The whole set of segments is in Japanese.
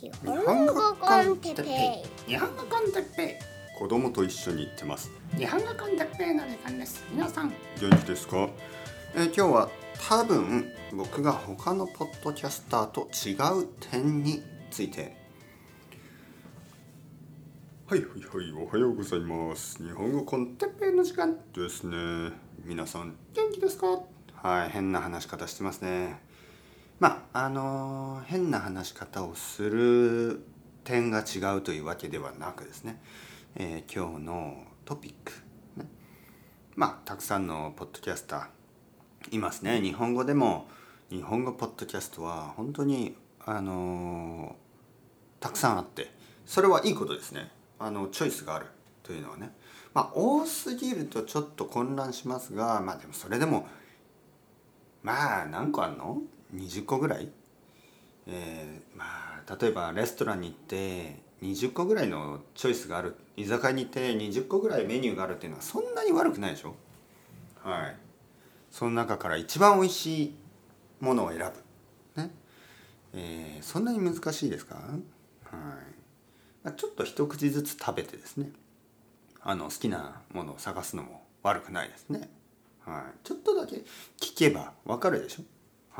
日本語コンテッペイ、日本語コンテッペイ、子供と一緒に行ってます。日本語コンテッペイの時間です。皆さん元気ですか？今日は多分僕が他のポッドキャスターと違う点について。はいはいはい、おはようございます。日本語コンテッペイの時間ですね。皆さん元気ですか？はい、変な話し方してますね。変な話し方をする点が違うというわけではなくですね、今日のトピック、ね、たくさんのポッドキャスターいますね。日本語でも日本語ポッドキャストは本当にたくさんあって、それはいいことですね。チョイスがあるというのはね、多すぎるとちょっと混乱しますが、でもそれでも何個あるの？20個ぐらい、例えばレストランに行って20個ぐらいのチョイスがある、居酒屋に行って20個ぐらいメニューがあるっていうのはそんなに悪くないでしょ。はい、その中から一番おいしいものを選ぶ、ね、そんなに難しいですか？はい、ちょっと一口ずつ食べてですね、好きなものを探すのも悪くないですね。はい、ちょっとだけ聞けばわかるでしょ。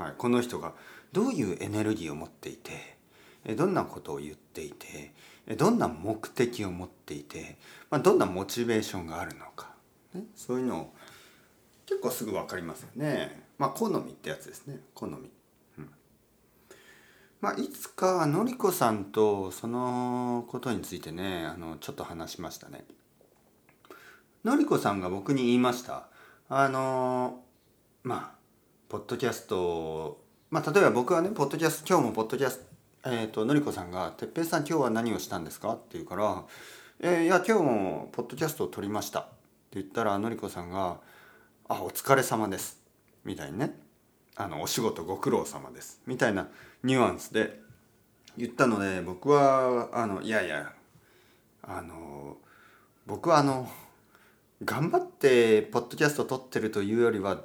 はい、この人がどういうエネルギーを持っていて、どんなことを言っていて、どんな目的を持っていて、どんなモチベーションがあるのか、ね、そういうの結構すぐ分かりますよね。好みってやつですね。好み、いつかのりこさんとそのことについてね、ちょっと話しましたね。のりこさんが僕に言いました。ポッドキャスト、例えば僕はね、今日もポッドキャスト、のりこさんが、てっぺいさん今日は何をしたんですかって言うから、いや今日もポッドキャストを撮りましたって言ったら、のりこさんが、お疲れ様ですみたいにね、お仕事ご苦労様ですみたいなニュアンスで言ったので、僕は僕は頑張ってポッドキャストを撮ってるというよりは、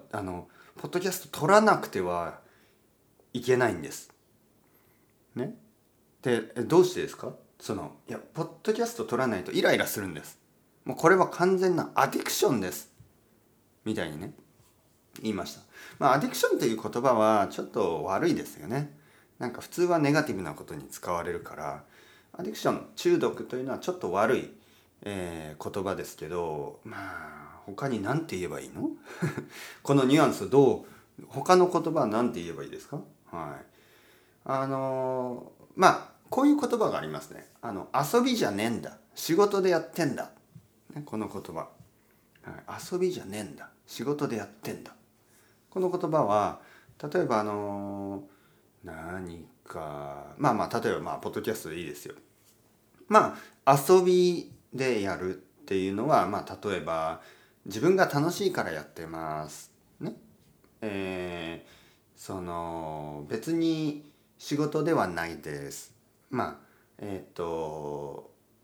ポッドキャスト撮らなくてはいけないんですね。で、どうしてですか？ポッドキャスト撮らないとイライラするんです。もうこれは完全なアディクションですみたいにね、言いました。アディクションという言葉はちょっと悪いですよね。普通はネガティブなことに使われるから、アディクション、中毒というのはちょっと悪い、言葉ですけど、他に何て言えばいいの？このニュアンス他の言葉は何て言えばいいですか？はい、こういう言葉がありますね。遊びじゃねえんだ、仕事でやってんだ、ね、この言葉、遊びじゃねえんだ、仕事でやってんだ、この言葉は例えば何か例えばポッドキャストでいいですよ。遊びでやるっていうのは、例えば自分が楽しいからやってます、ね、別に仕事ではないです。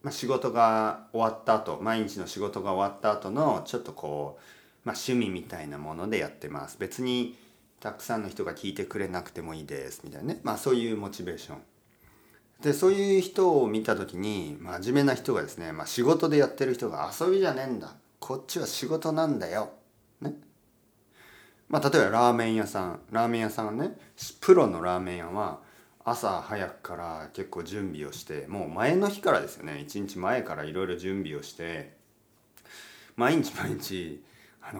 仕事が終わった後、毎日の仕事が終わった後のちょっと趣味みたいなものでやってます。別にたくさんの人が聞いてくれなくてもいいですみたいなね。そういうモチベーション。で、そういう人を見たときに、真面目な人がですね、仕事でやってる人が遊びじゃねえんだ、こっちは仕事なんだよ、ね。例えばラーメン屋さんはね、プロのラーメン屋は朝早くから結構準備をして、もう前の日からですよね、1日前からいろいろ準備をして、毎日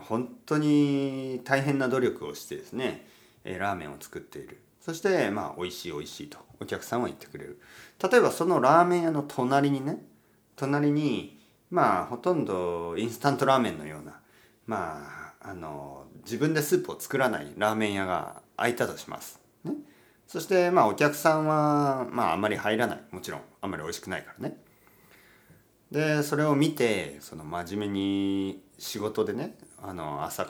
本当に大変な努力をしてですね、ラーメンを作っている。そして美味しいとお客さんは言ってくれる。例えばそのラーメン屋の隣にほとんどインスタントラーメンのような自分でスープを作らないラーメン屋が開いたとします、ね、そしてお客さんはあんまり入らない、もちろんあんまり美味しくないからね。でそれを見て、真面目に仕事でね、朝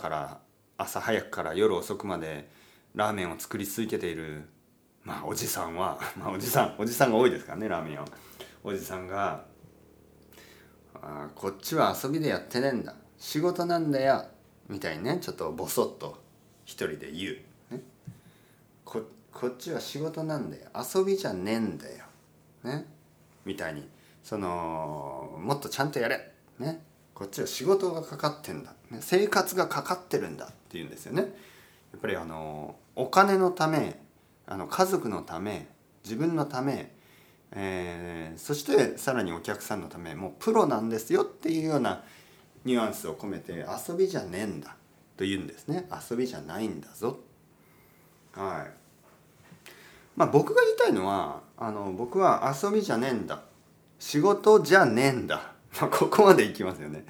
早くから夜遅くまでラーメンを作り続けている、おじさんは、おじさんが多いですからね、ラーメン屋は。おじさんが、こっちは遊びでやってねえんだ、仕事なんだよみたいにね、ちょっとボソッと一人で言う、ね、こっちは仕事なんだよ、遊びじゃねえんだよね、みたいにそのもっとちゃんとやれ、ね、こっちは仕事がかかってんだ、ね、生活がかかってるんだっていうんですよね。やっぱりお金のため、家族のため、自分のため、そしてさらにお客さんのため、もうプロなんですよっていうようなニュアンスを込めて、遊びじゃねえんだというんですね。遊びじゃないんだぞ。はい。まあ僕が言いたいのは、僕は遊びじゃねえんだ、仕事じゃねえんだ、まあ、ここまでいきますよね。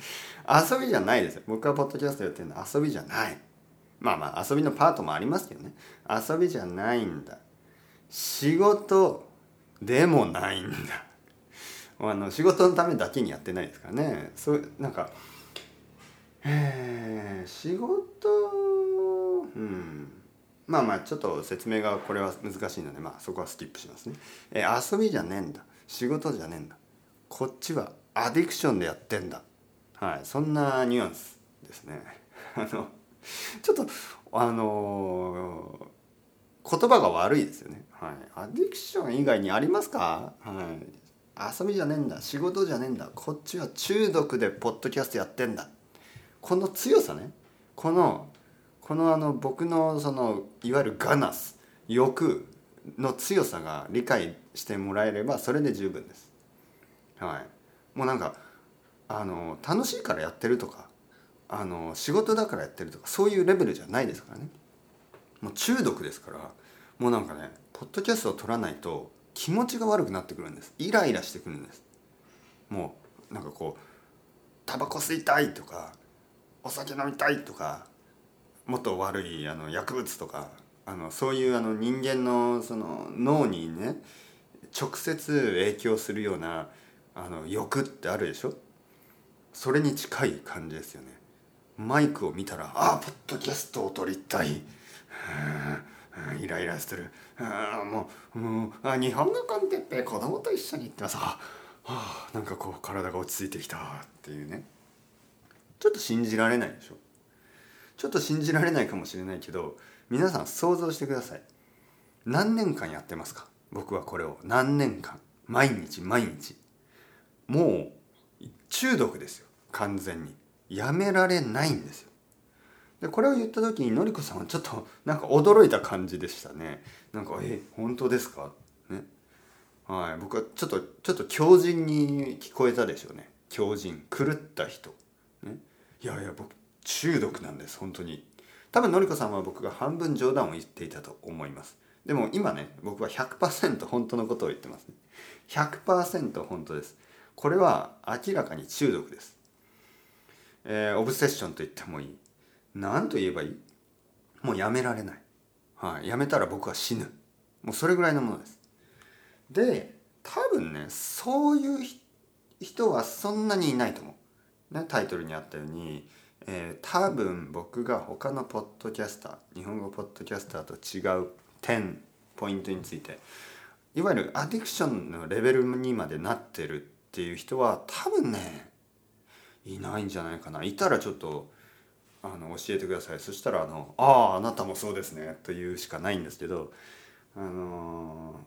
遊びじゃないですよ。僕がポッドキャストやってるのは遊びじゃない。まあまあ遊びのパートもありますけどね。遊びじゃないんだ。仕事でもないんだ。仕事のためだけにやってないですからね。なんか仕事、まあまあちょっと説明がこれは難しいので、まあそこはスキップしますね。遊びじゃねえんだ、仕事じゃねえんだ、こっちはアディクションでやってんだ。はい、そんなニュアンスですね。ちょっと言葉が悪いですよね。はい、アディクション以外にありますか？はい、遊びじゃねえんだ、仕事じゃねえんだ、こっちは中毒でポッドキャストやってんだ。この強さね、この僕のそのいわゆるガナス、欲の強さが理解してもらえればそれで十分です。はい、もうなんか楽しいからやってるとか、仕事だからやってるとか、そういうレベルじゃないですからね。もう中毒ですから、もうなんかね、ポッドキャストを撮らないと気持ちが悪くなってくるんです。イライラしてくるんです。もうなんかこうタバコ吸いたいとか、お酒飲みたいとか、もっと悪い薬物とか、そういう人間のその脳にね直接影響するような欲ってあるでしょ。それに近い感じですよね。マイクを見たら、あ、ポッドキャストを撮りたい、イライラする、もう日本語コンテッペ子供と一緒に行ってます、なんかこう体が落ち着いてきたっていうね。ちょっと信じられないでしょ。ちょっと信じられないかもしれないけど、皆さん想像してください。何年間やってますか？僕はこれを何年間、毎日毎日、もう中毒ですよ。完全にやめられないんですよ。でこれを言った時にのりこさんはちょっとなんか驚いた感じでしたね。なんか本当ですかね。はい、僕はちょっと狂人に聞こえたでしょうね。狂人、狂った人ね。いやいや、僕中毒なんです、本当に。多分のりこさんは僕が半分冗談を言っていたと思います。でも今ね、僕は 100% 本当のことを言ってますね。 100% 本当です。これは明らかに中毒です。オブセッションと言ってもいい、何と言えばいい、もうやめられない、はい、やめたら僕は死ぬ、もうそれぐらいのものです。で、多分ね、そういう人はそんなにいないと思う、ね、タイトルにあったように、多分僕が他のポッドキャスター、日本語ポッドキャスターと違う点、ポイントについて、いわゆるアディクションのレベルにまでなってるっていう人は多分ね、いないんじゃないかな。いたらちょっと教えてください。そしたらあなたもそうですねというしかないんですけど、そ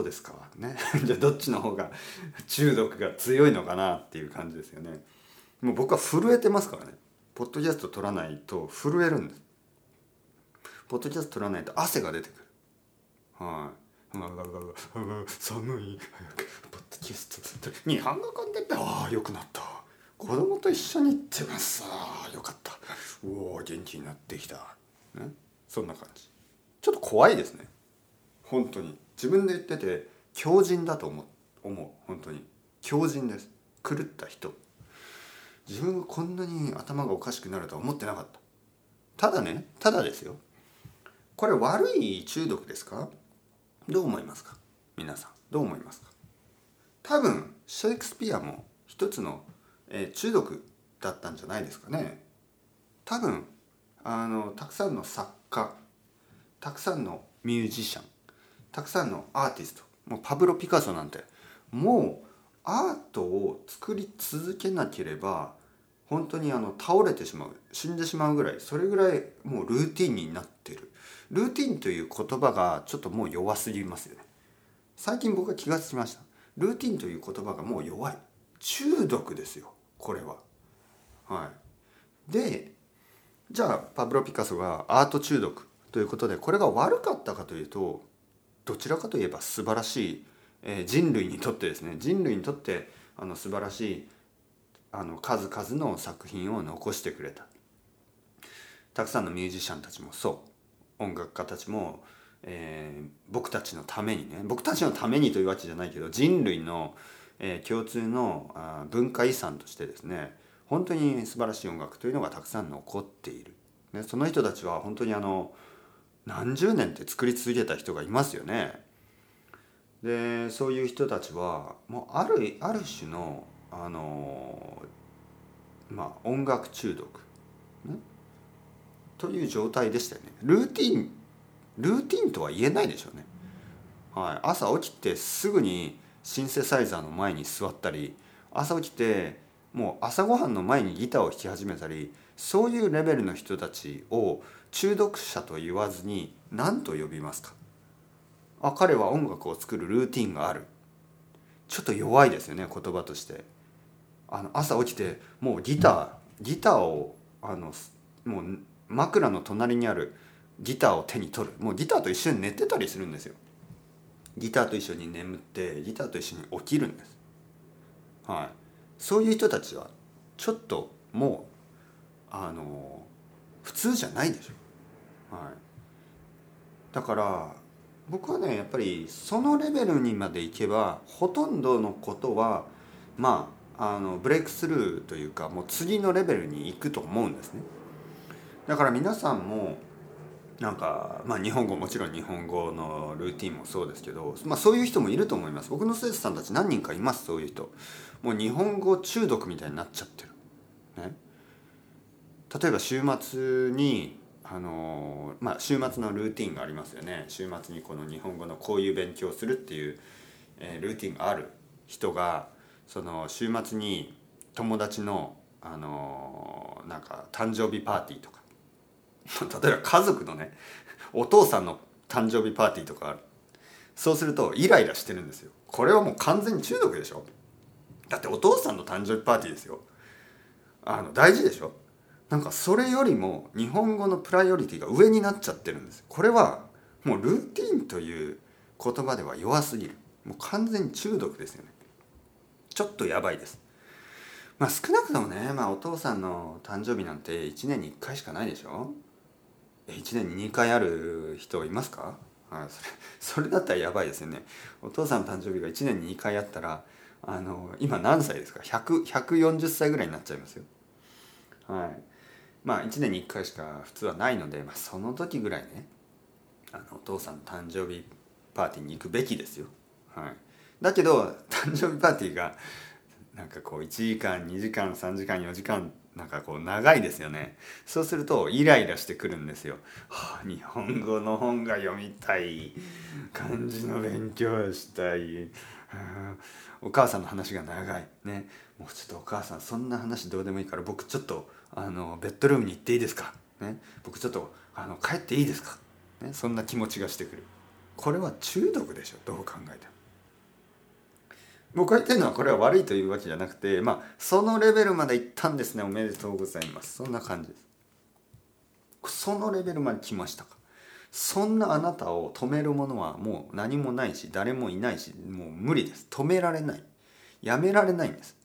うですかねじゃあどっちの方が中毒が強いのかなっていう感じですよね。もう僕は震えてますからね。ポッドキャスト取らないと震えるんです。ポッドキャスト取らないと汗が出てくる。はい、寒い、早くポッドキャスト、日本語コンテンツ、良くなった、子供と一緒に行ってます、よかった、元気になってきた、ね、そんな感じ。ちょっと怖いですね、本当に。自分で言ってて狂人だと思う。本当に狂人です。狂った人。自分がこんなに頭がおかしくなるとは思ってなかった。ただですよ、これ悪い中毒ですか？どう思いますか？皆さんどう思いますか？多分シェイクスピアも一つの中毒だったんじゃないですかね。多分たくさんの作家、たくさんのミュージシャン、たくさんのアーティスト、もうパブロ・ピカソなんて、もうアートを作り続けなければ本当に倒れてしまう、死んでしまうぐらい、それぐらいもうルーティンになってる。ルーティンという言葉がちょっともう弱すぎますよね。最近僕は気がつきました。ルーティンという言葉がもう弱い、中毒ですよこれは。はい。でじゃあパブロ・ピカソがアート中毒ということで、これが悪かったかというと、どちらかといえば素晴らしい、人類にとってですね、人類にとって素晴らしい数々の作品を残してくれた。たくさんのミュージシャンたちもそう、音楽家たちも、僕たちのためにね、僕たちのためにというわけじゃないけど、人類の、共通の文化遺産としてですね、本当に素晴らしい音楽というのがたくさん残っている、ね、その人たちは本当に何十年って作り続けた人がいますよね。でそういう人たちはもうある種の、音楽中毒、ね、という状態でしたよね。ルーティンとは言えないでしょうね、はい、朝起きてすぐにシンセサイザーの前に座ったり、朝起きてもう朝ごはんの前にギターを弾き始めたり、そういうレベルの人たちを中毒者と言わずに何と呼びますか？あ、彼は音楽を作るルーティンがある。ちょっと弱いですよね言葉として。朝起きてもうギターをもう枕の隣にあるギターを手に取る。もうギターと一緒に寝てたりするんですよ。ギターと一緒に眠ってギターと一緒に起きるんです。はい。そういう人たちはちょっともう普通じゃないでしょ。はい。だから僕はね、やっぱりそのレベルにまでいけばほとんどのことはブレイクスルーというか、もう次のレベルに行くと思うんですね。だから皆さんももちろん日本語のルーティンもそうですけど、そういう人もいると思います。僕の生徒さんたち何人かいます、そういう人。もう日本語中毒みたいになっちゃってる、ね、例えば週末に週末のルーティンがありますよね。週末にこの日本語のこういう勉強をするっていう、ルーティンがある人が、その週末に友達の、誕生日パーティーとか、例えば家族のね、お父さんの誕生日パーティーとかある。そうするとイライラしてるんですよ。これはもう完全に中毒でしょ。だってお父さんの誕生日パーティーですよ。大事でしょ。それよりも日本語のプライオリティが上になっちゃってるんです。これはもうルーティンという言葉では弱すぎる。もう完全に中毒ですよね。ちょっとやばいです。少なくともね、お父さんの誕生日なんて1年に1回しかないでしょ。1年に2回ある人いますか？それだったらやばいですよね。お父さんの誕生日が1年に2回あったら、今何歳ですか？140歳ぐらいになっちゃいますよ。はい。1年に1回しか普通はないので、その時ぐらいね、お父さんの誕生日パーティーに行くべきですよ。はい。だけど誕生日パーティーが1時間2時間3時間4時間長いですよね。そうするとイライラしてくるんですよ。日本語の本が読みたい、漢字の勉強をしたい、お母さんの話が長いね。もうちょっとお母さんそんな話どうでもいいから、僕ちょっとベッドルームに行っていいですか、ね、僕ちょっと帰っていいですか、ね、そんな気持ちがしてくる。これは中毒でしょ、どう考えても。僕が言ってるのはこれは悪いというわけじゃなくて、そのレベルまで行ったんですね。おめでとうございます。そんな感じです。そのレベルまで来ましたか。そんなあなたを止めるものはもう何もないし、誰もいないし、もう無理です。止められない、やめられないんです。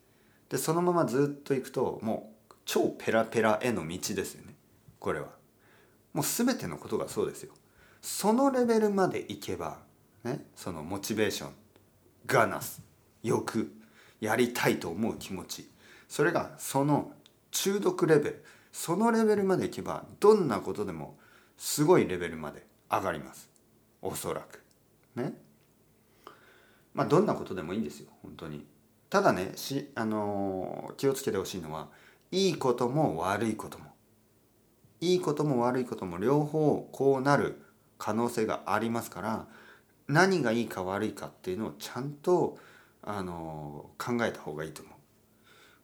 でそのままずっと行くと、もう超ペラペラへの道ですよね。これはもう全てのことがそうですよ。そのレベルまで行けばね、そのモチベーション、ガナス、欲、やりたいと思う気持ち、それがその中毒レベル、そのレベルまでいけばどんなことでもすごいレベルまで上がります、おそらくね。どんなことでもいいんですよ本当に。ただね、気をつけてほしいのは、いいことも悪いことも、いいことも悪いことも両方こうなる可能性がありますから、何がいいか悪いかっていうのをちゃんと考えた方がいいと思う。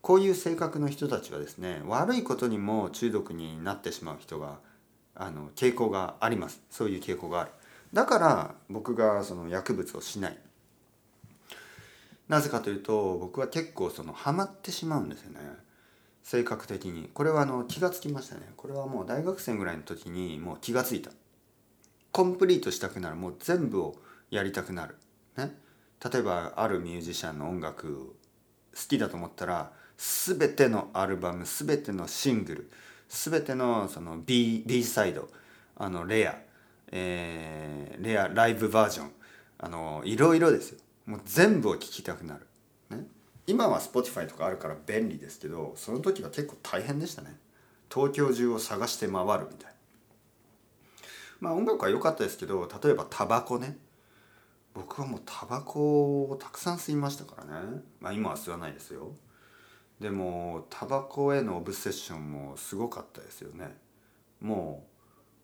こういう性格の人たちはですね、悪いことにも中毒になってしまう人が傾向があります。そういう傾向がある。だから僕が薬物をしない、なぜかというと、僕は結構ハマってしまうんですよね、性格的に。これは気がつきましたね。これはもう大学生ぐらいの時にもう気がついた。コンプリートしたくなる、もう全部をやりたくなる、ね、例えばあるミュージシャンの音楽好きだと思ったら、全てのアルバム、全てのシングル、全てのB サイド、レアライブバージョン、いろいろですよ。もう全部を聴きたくなる、ね。今は Spotify とかあるから便利ですけど、その時は結構大変でしたね。東京中を探して回るみたいな。まあ音楽は良かったですけど、例えばタバコね。僕はもうタバコをたくさん吸いましたからね。まあ今は吸わないですよ。でもタバコへのオブセッションもすごかったですよね。も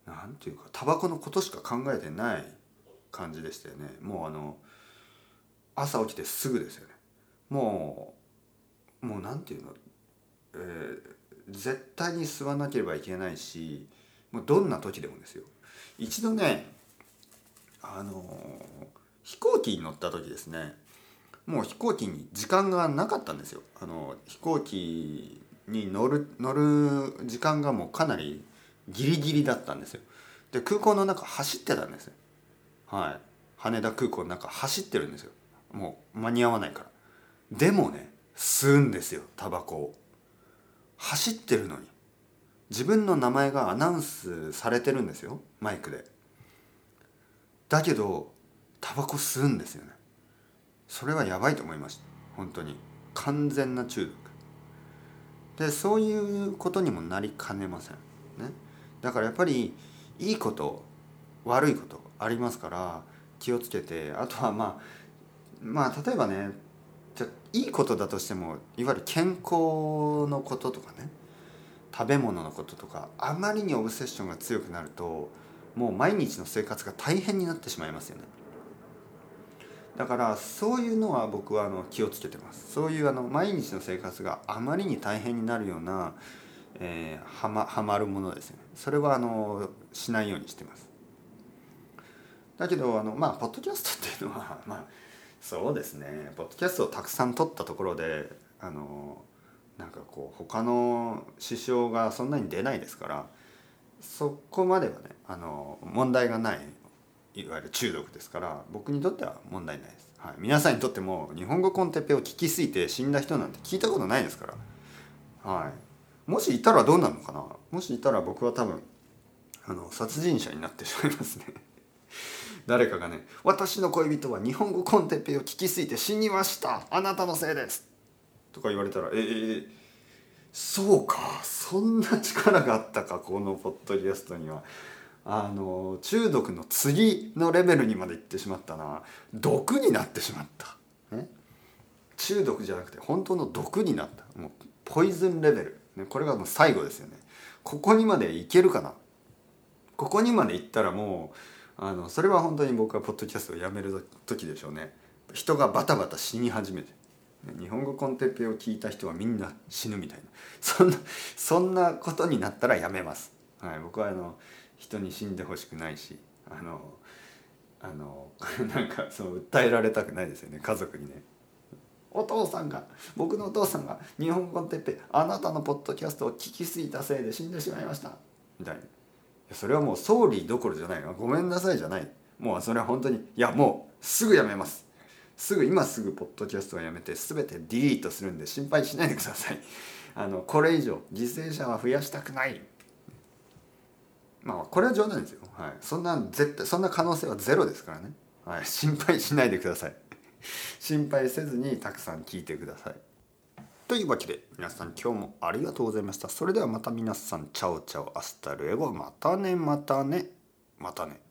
うなんていうか、タバコのことしか考えてない感じでしたよね。もう朝起きてすぐですよね。もうなんていうの、絶対に吸わなければいけないし、もうどんな時でもですよ。一度ね、飛行機に乗った時ですね。もう飛行機に時間がなかったんですよ。飛行機に乗る時間がもうかなりギリギリだったんですよ。で空港の中走ってたんですよ。はい、羽田空港の中走ってるんですよ。もう間に合わないから。でもね、吸うんですよ、タバコを。走ってるのに自分の名前がアナウンスされてるんですよ、マイクで。だけどタバコ吸うんですよね。それはやばいと思いました。本当に完全な中毒で、そういうことにもなりかねません、ね。だからやっぱりいいこと悪いことありますから気をつけて。あとはまあ例えばね、いいことだとしても、いわゆる健康のこととかね、食べ物のこととか、あまりにオブセッションが強くなると、もう毎日の生活が大変になってしまいますよね。だからそういうのは僕は気をつけてます。そういう毎日の生活があまりに大変になるような、はまるものですよね。それはしないようにしてます。だけどポッドキャストっていうのはそうですね、ポッドキャストをたくさん撮ったところでなんかこう他の支障がそんなに出ないですから、そこまではね問題がない、いわゆる中毒ですから、僕にとっては問題ないです、はい。皆さんにとっても日本語コンテッペを聞きすぎて死んだ人なんて聞いたことないですから、はい、もしいたらどうなるのかな。もしいたら僕は多分殺人者になってしまいますね誰かがね、私の恋人は日本語コンテッペを聞きすぎて死にました、あなたのせいですとか言われたら、そうか、そんな力があったか、このポッドキャストには。中毒の次のレベルにまで行ってしまったな。毒になってしまった、ね、中毒じゃなくて本当の毒になった。もうポイズンレベル、ね、これがもう最後ですよね。ここにまでいけるかな。ここにまで行ったらもうそれは本当に僕はポッドキャストをやめる時でしょうね。人がバタバタ死に始めて、日本語コンテッペを聞いた人はみんな死ぬみたいな、そんなことになったらやめます、はい。僕は人に死んでほしくないし、なんか訴えられたくないですよね、家族にね。お父さんが、僕のお父さんが日本語コンテッペ、あなたのポッドキャストを聞きすぎたせいで死んでしまいましたみたいな。いや、それはもう総理どころじゃないの、ごめんなさいじゃない、もうそれは本当に、いや、もうすぐやめます、今すぐポッドキャストをやめて全てディリートするんで心配しないでくださいこれ以上犠牲者は増やしたくない。まあこれは冗談ですよ、はい、そんな可能性はゼロですからね、はい、心配しないでください心配せずにたくさん聞いてください。というわけで皆さん今日もありがとうございました。それではまた皆さん、チャオチャオ、アスタルエゴ、またねまたねまたね。